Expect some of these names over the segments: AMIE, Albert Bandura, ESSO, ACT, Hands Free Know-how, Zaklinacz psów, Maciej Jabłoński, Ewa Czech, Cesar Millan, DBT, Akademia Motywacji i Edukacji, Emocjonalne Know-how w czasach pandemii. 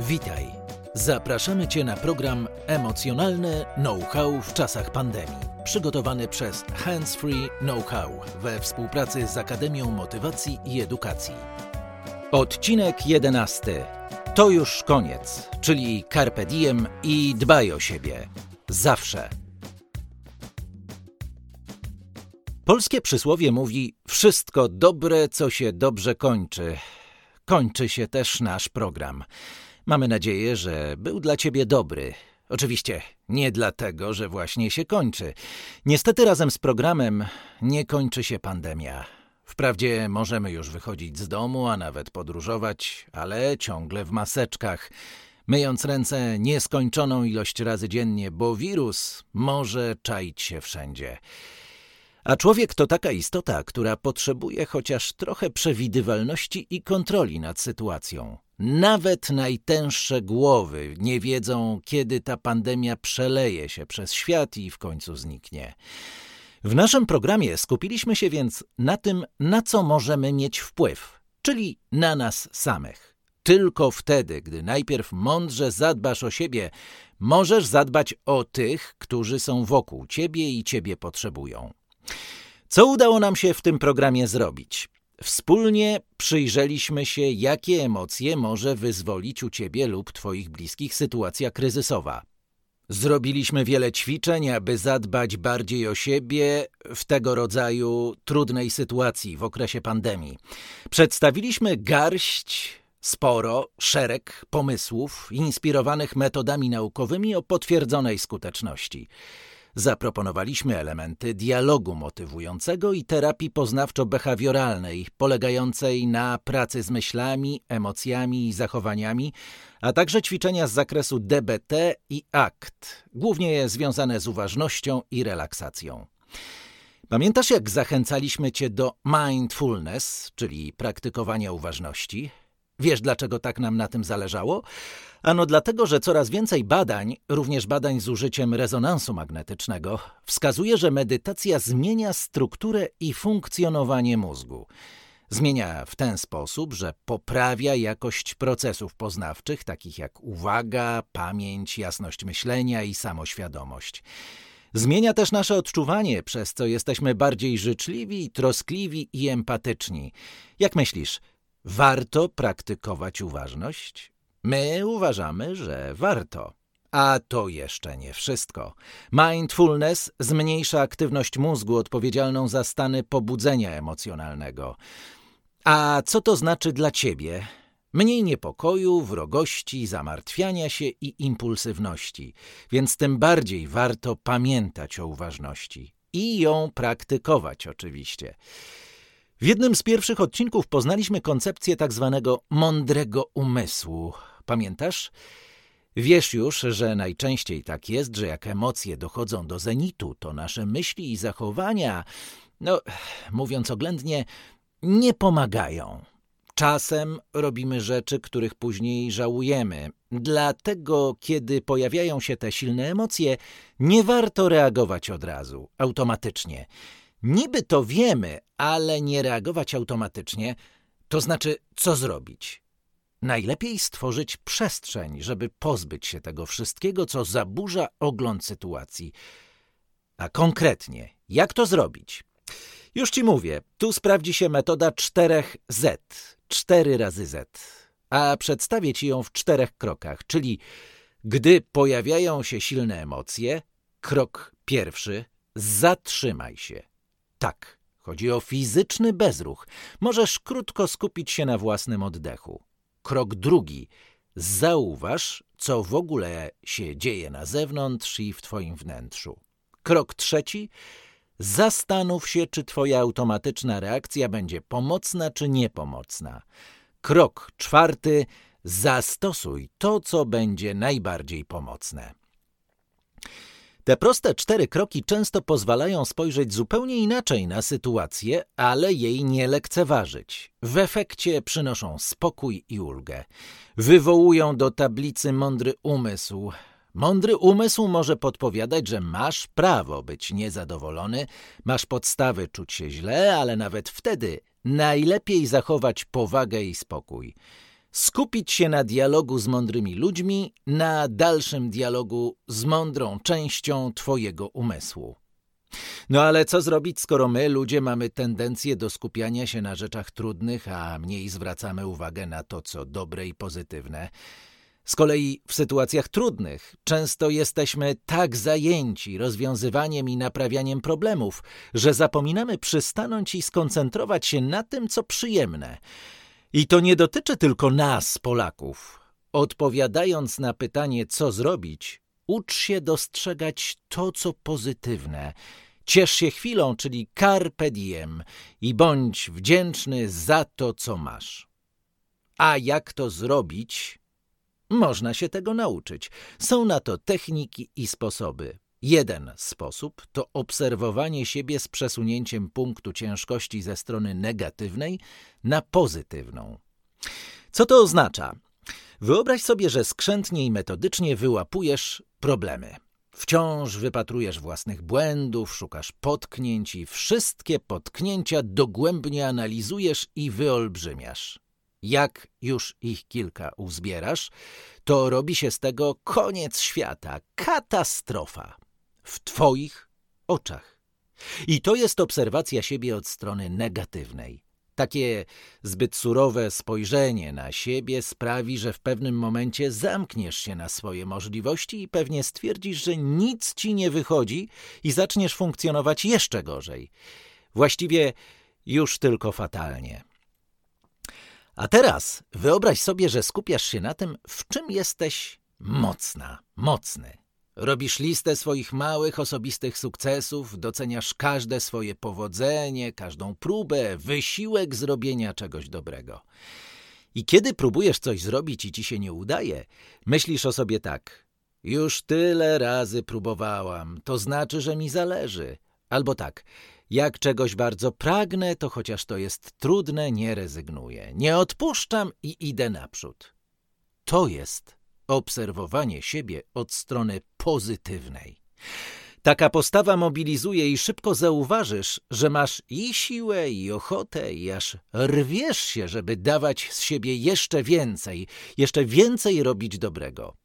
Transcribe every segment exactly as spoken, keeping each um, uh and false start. Witaj! Zapraszamy Cię na program Emocjonalne Know-how w czasach pandemii, przygotowany przez Hands Free Know-how we współpracy z Akademią Motywacji i Edukacji. Odcinek jedenasty. To już koniec, czyli carpe diem i dbaj o siebie. Zawsze. Polskie przysłowie mówi: wszystko dobre, co się dobrze kończy. Kończy się też nasz program. Mamy nadzieję, że był dla Ciebie dobry. Oczywiście nie dlatego, że właśnie się kończy. Niestety razem z programem nie kończy się pandemia. Wprawdzie możemy już wychodzić z domu, a nawet podróżować, ale ciągle w maseczkach, myjąc ręce nieskończoną ilość razy dziennie, bo wirus może czaić się wszędzie. A człowiek to taka istota, która potrzebuje chociaż trochę przewidywalności i kontroli nad sytuacją. Nawet najtęższe głowy nie wiedzą, kiedy ta pandemia przeleje się przez świat i w końcu zniknie. W naszym programie skupiliśmy się więc na tym, na co możemy mieć wpływ, czyli na nas samych. Tylko wtedy, gdy najpierw mądrze zadbasz o siebie, możesz zadbać o tych, którzy są wokół ciebie i ciebie potrzebują. Co udało nam się w tym programie zrobić? Wspólnie przyjrzeliśmy się, jakie emocje może wyzwolić u ciebie lub twoich bliskich sytuacja kryzysowa. Zrobiliśmy wiele ćwiczeń, aby zadbać bardziej o siebie w tego rodzaju trudnej sytuacji w okresie pandemii. Przedstawiliśmy garść, sporo, szereg pomysłów inspirowanych metodami naukowymi o potwierdzonej skuteczności. Zaproponowaliśmy elementy dialogu motywującego i terapii poznawczo-behawioralnej, polegającej na pracy z myślami, emocjami i zachowaniami, a także ćwiczenia z zakresu D B T i A C T, głównie związane z uważnością i relaksacją. Pamiętasz, jak zachęcaliśmy Cię do mindfulness, czyli praktykowania uważności? Wiesz, dlaczego tak nam na tym zależało? Ano dlatego, że coraz więcej badań, również badań z użyciem rezonansu magnetycznego, wskazuje, że medytacja zmienia strukturę i funkcjonowanie mózgu. Zmienia w ten sposób, że poprawia jakość procesów poznawczych, takich jak uwaga, pamięć, jasność myślenia i samoświadomość. Zmienia też nasze odczuwanie, przez co jesteśmy bardziej życzliwi, troskliwi i empatyczni. Jak myślisz? Warto praktykować uważność? My uważamy, że warto. A to jeszcze nie wszystko. Mindfulness zmniejsza aktywność mózgu odpowiedzialną za stany pobudzenia emocjonalnego. A co to znaczy dla ciebie? Mniej niepokoju, wrogości, zamartwiania się i impulsywności. Więc tym bardziej warto pamiętać o uważności. I ją praktykować oczywiście. W jednym z pierwszych odcinków poznaliśmy koncepcję tak zwanego mądrego umysłu. Pamiętasz? Wiesz już, że najczęściej tak jest, że jak emocje dochodzą do zenitu, to nasze myśli i zachowania, no, mówiąc oględnie, nie pomagają. Czasem robimy rzeczy, których później żałujemy. Dlatego, kiedy pojawiają się te silne emocje, nie warto reagować od razu, automatycznie. Niby to wiemy, ale nie reagować automatycznie, to znaczy co zrobić? Najlepiej stworzyć przestrzeń, żeby pozbyć się tego wszystkiego, co zaburza ogląd sytuacji. A konkretnie, jak to zrobić? Już Ci mówię, tu sprawdzi się metoda cztery Z, cztery razy Z, a przedstawię Ci ją w czterech krokach, czyli gdy pojawiają się silne emocje, krok pierwszy, zatrzymaj się. Tak, chodzi o fizyczny bezruch. Możesz krótko skupić się na własnym oddechu. Krok drugi. Zauważ, co w ogóle się dzieje na zewnątrz i w twoim wnętrzu. Krok trzeci. Zastanów się, czy twoja automatyczna reakcja będzie pomocna, czy niepomocna. Krok czwarty. Zastosuj to, co będzie najbardziej pomocne. Te proste cztery kroki często pozwalają spojrzeć zupełnie inaczej na sytuację, ale jej nie lekceważyć. W efekcie przynoszą spokój i ulgę. Wywołują do tablicy mądry umysł. Mądry umysł może podpowiadać, że masz prawo być niezadowolony, masz podstawy czuć się źle, ale nawet wtedy najlepiej zachować powagę i spokój. skupić się na dialogu z mądrymi ludźmi, na dalszym dialogu z mądrą częścią twojego umysłu. No ale co zrobić, skoro my, ludzie, mamy tendencję do skupiania się na rzeczach trudnych, a mniej zwracamy uwagę na to, co dobre i pozytywne? Z kolei w sytuacjach trudnych często jesteśmy tak zajęci rozwiązywaniem i naprawianiem problemów, że zapominamy przystanąć i skoncentrować się na tym, co przyjemne. I to nie dotyczy tylko nas, Polaków. Odpowiadając na pytanie, co zrobić, ucz się dostrzegać to, co pozytywne. Ciesz się chwilą, czyli carpe diem, i bądź wdzięczny za to, co masz. A jak to zrobić? Można się tego nauczyć. Są na to techniki i sposoby. Jeden sposób to obserwowanie siebie z przesunięciem punktu ciężkości ze strony negatywnej na pozytywną. Co to oznacza? Wyobraź sobie, że skrzętnie i metodycznie wyłapujesz problemy. Wciąż wypatrujesz własnych błędów, szukasz potknięć i wszystkie potknięcia dogłębnie analizujesz i wyolbrzymiasz. Jak już ich kilka uzbierasz, to robi się z tego koniec świata, katastrofa w twoich oczach. I to jest obserwacja siebie od strony negatywnej. Takie zbyt surowe spojrzenie na siebie sprawi, że w pewnym momencie zamkniesz się na swoje możliwości i pewnie stwierdzisz, że nic ci nie wychodzi i zaczniesz funkcjonować jeszcze gorzej. Właściwie już tylko fatalnie. A teraz wyobraź sobie, że skupiasz się na tym, w czym jesteś mocna, mocny. Robisz listę swoich małych, osobistych sukcesów, doceniasz każde swoje powodzenie, każdą próbę, wysiłek zrobienia czegoś dobrego. I kiedy próbujesz coś zrobić i ci się nie udaje, myślisz o sobie tak: już tyle razy próbowałam, to znaczy, że mi zależy. Albo tak: jak czegoś bardzo pragnę, to chociaż to jest trudne, nie rezygnuję. Nie odpuszczam i idę naprzód. To jest obserwowanie siebie od strony pozytywnej. Taka postawa mobilizuje i szybko zauważysz, że masz i siłę, i ochotę, i aż rwiesz się, żeby dawać z siebie jeszcze więcej, jeszcze więcej robić dobrego.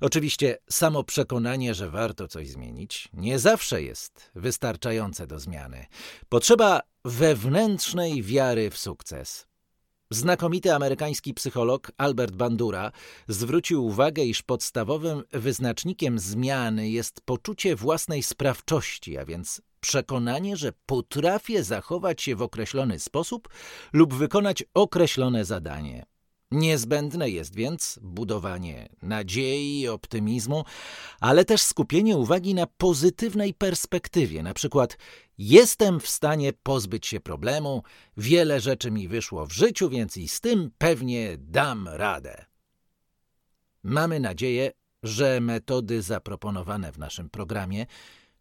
Oczywiście samo przekonanie, że warto coś zmienić, nie zawsze jest wystarczające do zmiany. Potrzeba wewnętrznej wiary w sukces. Znakomity amerykański psycholog Albert Bandura zwrócił uwagę, iż podstawowym wyznacznikiem zmiany jest poczucie własnej sprawczości, a więc przekonanie, że potrafię zachować się w określony sposób lub wykonać określone zadanie. Niezbędne jest więc budowanie nadziei i optymizmu, ale też skupienie uwagi na pozytywnej perspektywie. Na przykład: jestem w stanie pozbyć się problemu, wiele rzeczy mi wyszło w życiu, więc i z tym pewnie dam radę. Mamy nadzieję, że metody zaproponowane w naszym programie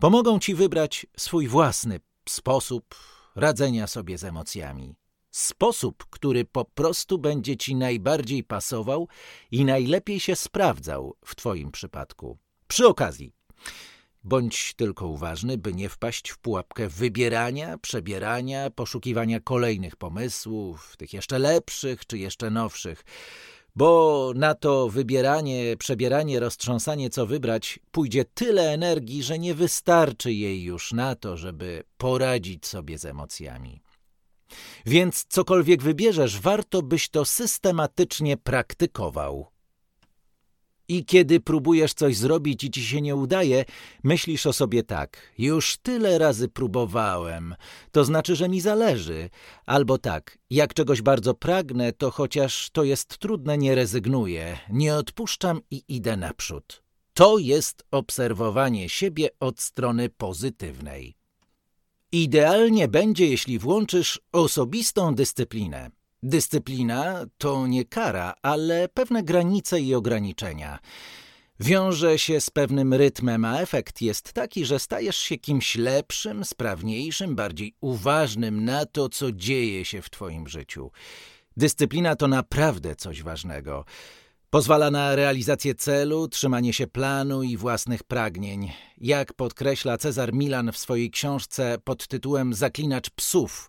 pomogą ci wybrać swój własny sposób radzenia sobie z emocjami. Sposób, który po prostu będzie ci najbardziej pasował i najlepiej się sprawdzał w twoim przypadku. Przy okazji, bądź tylko uważny, by nie wpaść w pułapkę wybierania, przebierania, poszukiwania kolejnych pomysłów, tych jeszcze lepszych czy jeszcze nowszych, bo na to wybieranie, przebieranie, roztrząsanie, co wybrać, pójdzie tyle energii, że nie wystarczy jej już na to, żeby poradzić sobie z emocjami. Więc cokolwiek wybierzesz, warto byś to systematycznie praktykował. I kiedy próbujesz coś zrobić i ci się nie udaje, myślisz o sobie tak: już tyle razy próbowałem, to znaczy, że mi zależy. Albo tak: jak czegoś bardzo pragnę, to chociaż to jest trudne, nie rezygnuję, nie odpuszczam i idę naprzód. To jest obserwowanie siebie od strony pozytywnej. Idealnie będzie, jeśli włączysz osobistą dyscyplinę. Dyscyplina to nie kara, ale pewne granice i ograniczenia. Wiąże się z pewnym rytmem, a efekt jest taki, że stajesz się kimś lepszym, sprawniejszym, bardziej uważnym na to, co dzieje się w twoim życiu. Dyscyplina to naprawdę coś ważnego. Pozwala na realizację celu, trzymanie się planu i własnych pragnień. Jak podkreśla Cesar Millan w swojej książce pod tytułem Zaklinacz psów,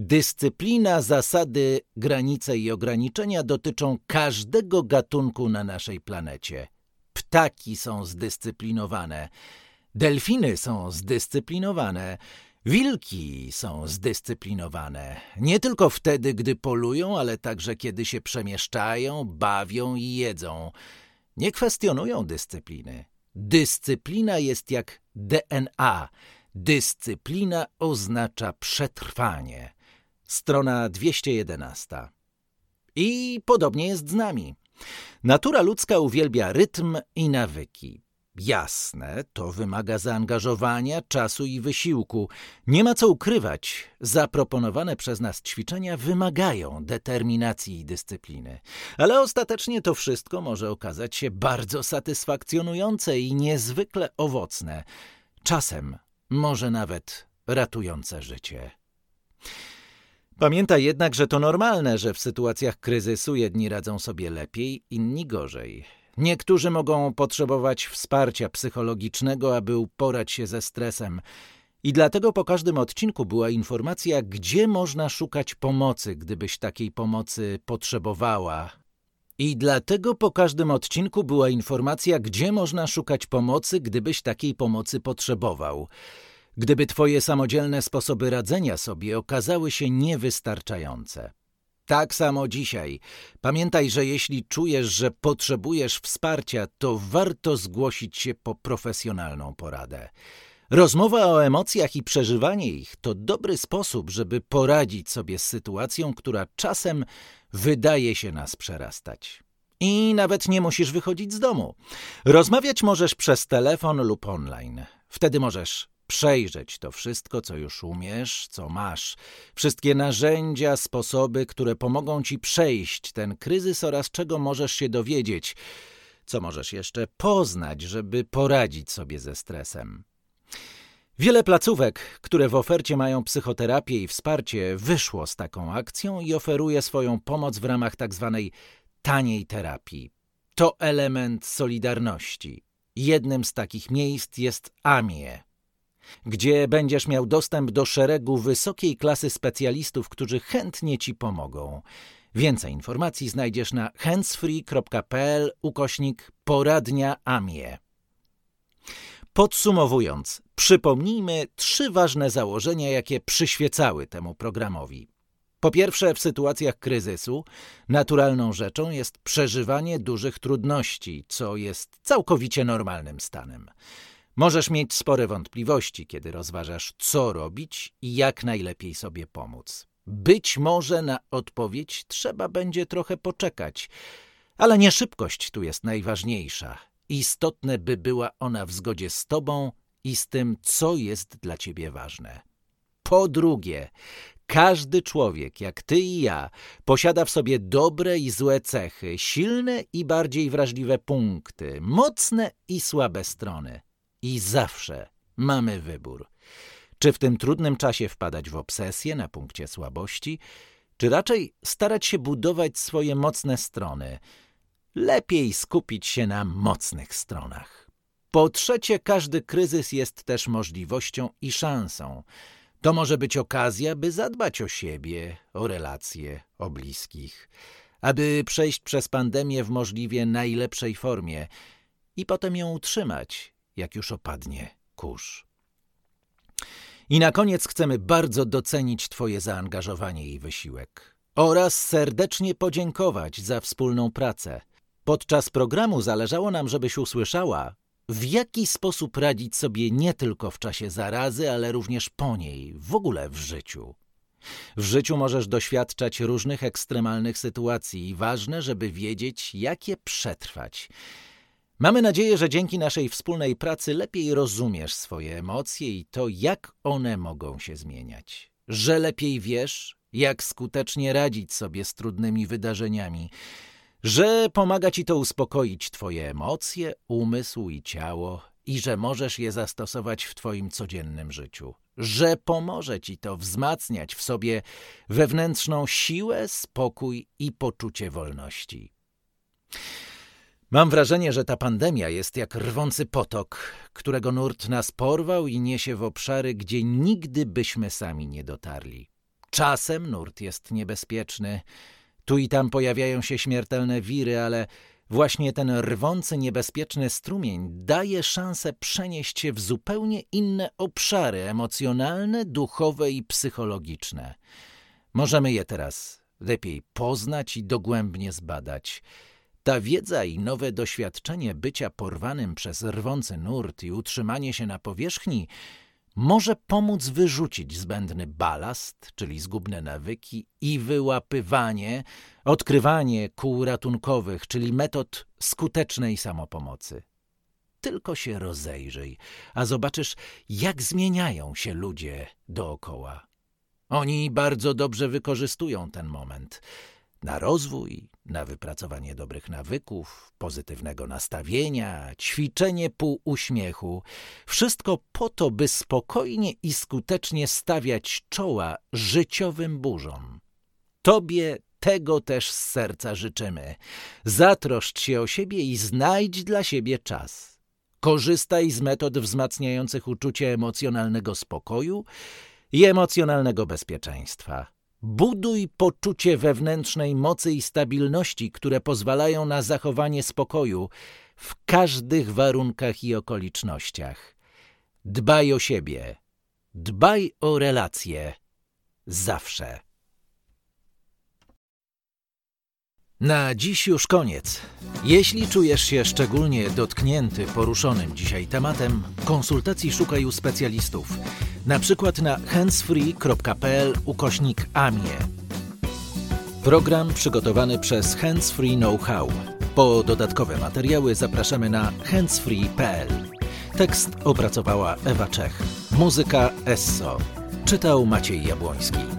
Dyscyplina, zasady, granice i ograniczenia dotyczą każdego gatunku na naszej planecie. Ptaki są zdyscyplinowane, delfiny są zdyscyplinowane, wilki są zdyscyplinowane. Nie tylko wtedy, gdy polują, ale także kiedy się przemieszczają, bawią i jedzą. Nie kwestionują dyscypliny. Dyscyplina jest jak D N A. Dyscyplina oznacza przetrwanie. Strona dwieście jedenaście. I podobnie jest z nami. Natura ludzka uwielbia rytm i nawyki. Jasne, to wymaga zaangażowania, czasu i wysiłku. Nie ma co ukrywać, zaproponowane przez nas ćwiczenia wymagają determinacji i dyscypliny. Ale ostatecznie to wszystko może okazać się bardzo satysfakcjonujące i niezwykle owocne. Czasem może nawet ratujące życie. Pamiętaj jednak, że to normalne, że w sytuacjach kryzysu jedni radzą sobie lepiej, inni gorzej. Niektórzy mogą potrzebować wsparcia psychologicznego, aby uporać się ze stresem. I dlatego po każdym odcinku była informacja, gdzie można szukać pomocy, gdybyś takiej pomocy potrzebowała. I dlatego po każdym odcinku była informacja, gdzie można szukać pomocy, gdybyś takiej pomocy potrzebował. Gdyby twoje samodzielne sposoby radzenia sobie okazały się niewystarczające. Tak samo dzisiaj. Pamiętaj, że jeśli czujesz, że potrzebujesz wsparcia, to warto zgłosić się po profesjonalną poradę. Rozmowa o emocjach i przeżywanie ich to dobry sposób, żeby poradzić sobie z sytuacją, która czasem wydaje się nas przerastać. I nawet nie musisz wychodzić z domu. Rozmawiać możesz przez telefon lub online. Wtedy możesz przejrzeć to wszystko, co już umiesz, co masz. Wszystkie narzędzia, sposoby, które pomogą ci przejść ten kryzys oraz czego możesz się dowiedzieć. Co możesz jeszcze poznać, żeby poradzić sobie ze stresem. Wiele placówek, które w ofercie mają psychoterapię i wsparcie, wyszło z taką akcją i oferuje swoją pomoc w ramach tzw. taniej terapii. To element solidarności. Jednym z takich miejsc jest A M I E, gdzie będziesz miał dostęp do szeregu wysokiej klasy specjalistów, którzy chętnie ci pomogą. Więcej informacji znajdziesz na handsfree.pl ukośnik poradnia A M I E. Podsumowując, przypomnijmy trzy ważne założenia, jakie przyświecały temu programowi. Po pierwsze, w sytuacjach kryzysu naturalną rzeczą jest przeżywanie dużych trudności, co jest całkowicie normalnym stanem. Możesz mieć spore wątpliwości, kiedy rozważasz, co robić i jak najlepiej sobie pomóc. Być może na odpowiedź trzeba będzie trochę poczekać, ale nie szybkość tu jest najważniejsza. Istotne, by była ona w zgodzie z tobą i z tym, co jest dla ciebie ważne. Po drugie, każdy człowiek, jak ty i ja, posiada w sobie dobre i złe cechy, silne i bardziej wrażliwe punkty, mocne i słabe strony. I zawsze mamy wybór. Czy w tym trudnym czasie wpadać w obsesję na punkcie słabości, czy raczej starać się budować swoje mocne strony. Lepiej skupić się na mocnych stronach. Po trzecie, każdy kryzys jest też możliwością i szansą. To może być okazja, by zadbać o siebie, o relacje, o bliskich, aby przejść przez pandemię w możliwie najlepszej formie i potem ją utrzymać, jak już opadnie kurz. I na koniec chcemy bardzo docenić twoje zaangażowanie i wysiłek oraz serdecznie podziękować za wspólną pracę. Podczas programu zależało nam, żebyś usłyszała, w jaki sposób radzić sobie nie tylko w czasie zarazy, ale również po niej, w ogóle w życiu. W życiu możesz doświadczać różnych ekstremalnych sytuacji i ważne, żeby wiedzieć, jak je przetrwać. Mamy nadzieję, że dzięki naszej wspólnej pracy lepiej rozumiesz swoje emocje i to, jak one mogą się zmieniać. Że lepiej wiesz, jak skutecznie radzić sobie z trudnymi wydarzeniami. Że pomaga ci to uspokoić twoje emocje, umysł i ciało i że możesz je zastosować w twoim codziennym życiu. Że pomoże ci to wzmacniać w sobie wewnętrzną siłę, spokój i poczucie wolności. Mam wrażenie, że ta pandemia jest jak rwący potok, którego nurt nas porwał i niesie w obszary, gdzie nigdy byśmy sami nie dotarli. Czasem nurt jest niebezpieczny. Tu i tam pojawiają się śmiertelne wiry, ale właśnie ten rwący, niebezpieczny strumień daje szansę przenieść się w zupełnie inne obszary emocjonalne, duchowe i psychologiczne. Możemy je teraz lepiej poznać i dogłębnie zbadać. Ta wiedza i nowe doświadczenie bycia porwanym przez rwący nurt i utrzymanie się na powierzchni może pomóc wyrzucić zbędny balast, czyli zgubne nawyki i wyłapywanie, odkrywanie kół ratunkowych, czyli metod skutecznej samopomocy. Tylko się rozejrzyj, a zobaczysz, jak zmieniają się ludzie dookoła. Oni bardzo dobrze wykorzystują ten moment na rozwój, na wypracowanie dobrych nawyków, pozytywnego nastawienia, ćwiczenie pół uśmiechu. Wszystko po to, by spokojnie i skutecznie stawiać czoła życiowym burzom. Tobie tego też z serca życzymy. Zatroszcz się o siebie i znajdź dla siebie czas. Korzystaj z metod wzmacniających uczucie emocjonalnego spokoju i emocjonalnego bezpieczeństwa. Buduj poczucie wewnętrznej mocy i stabilności, które pozwalają na zachowanie spokoju w każdych warunkach i okolicznościach. Dbaj o siebie. Dbaj o relacje. Zawsze. Na dziś już koniec. Jeśli czujesz się szczególnie dotknięty poruszonym dzisiaj tematem, konsultacji szukaj u specjalistów. Na przykład na handsfree.pl ukośnik AMIE. Program przygotowany przez Hands Free Know-how. Po dodatkowe materiały zapraszamy na handsfree kropka p l. Tekst opracowała Ewa Czech. Muzyka ESSO. Czytał Maciej Jabłoński.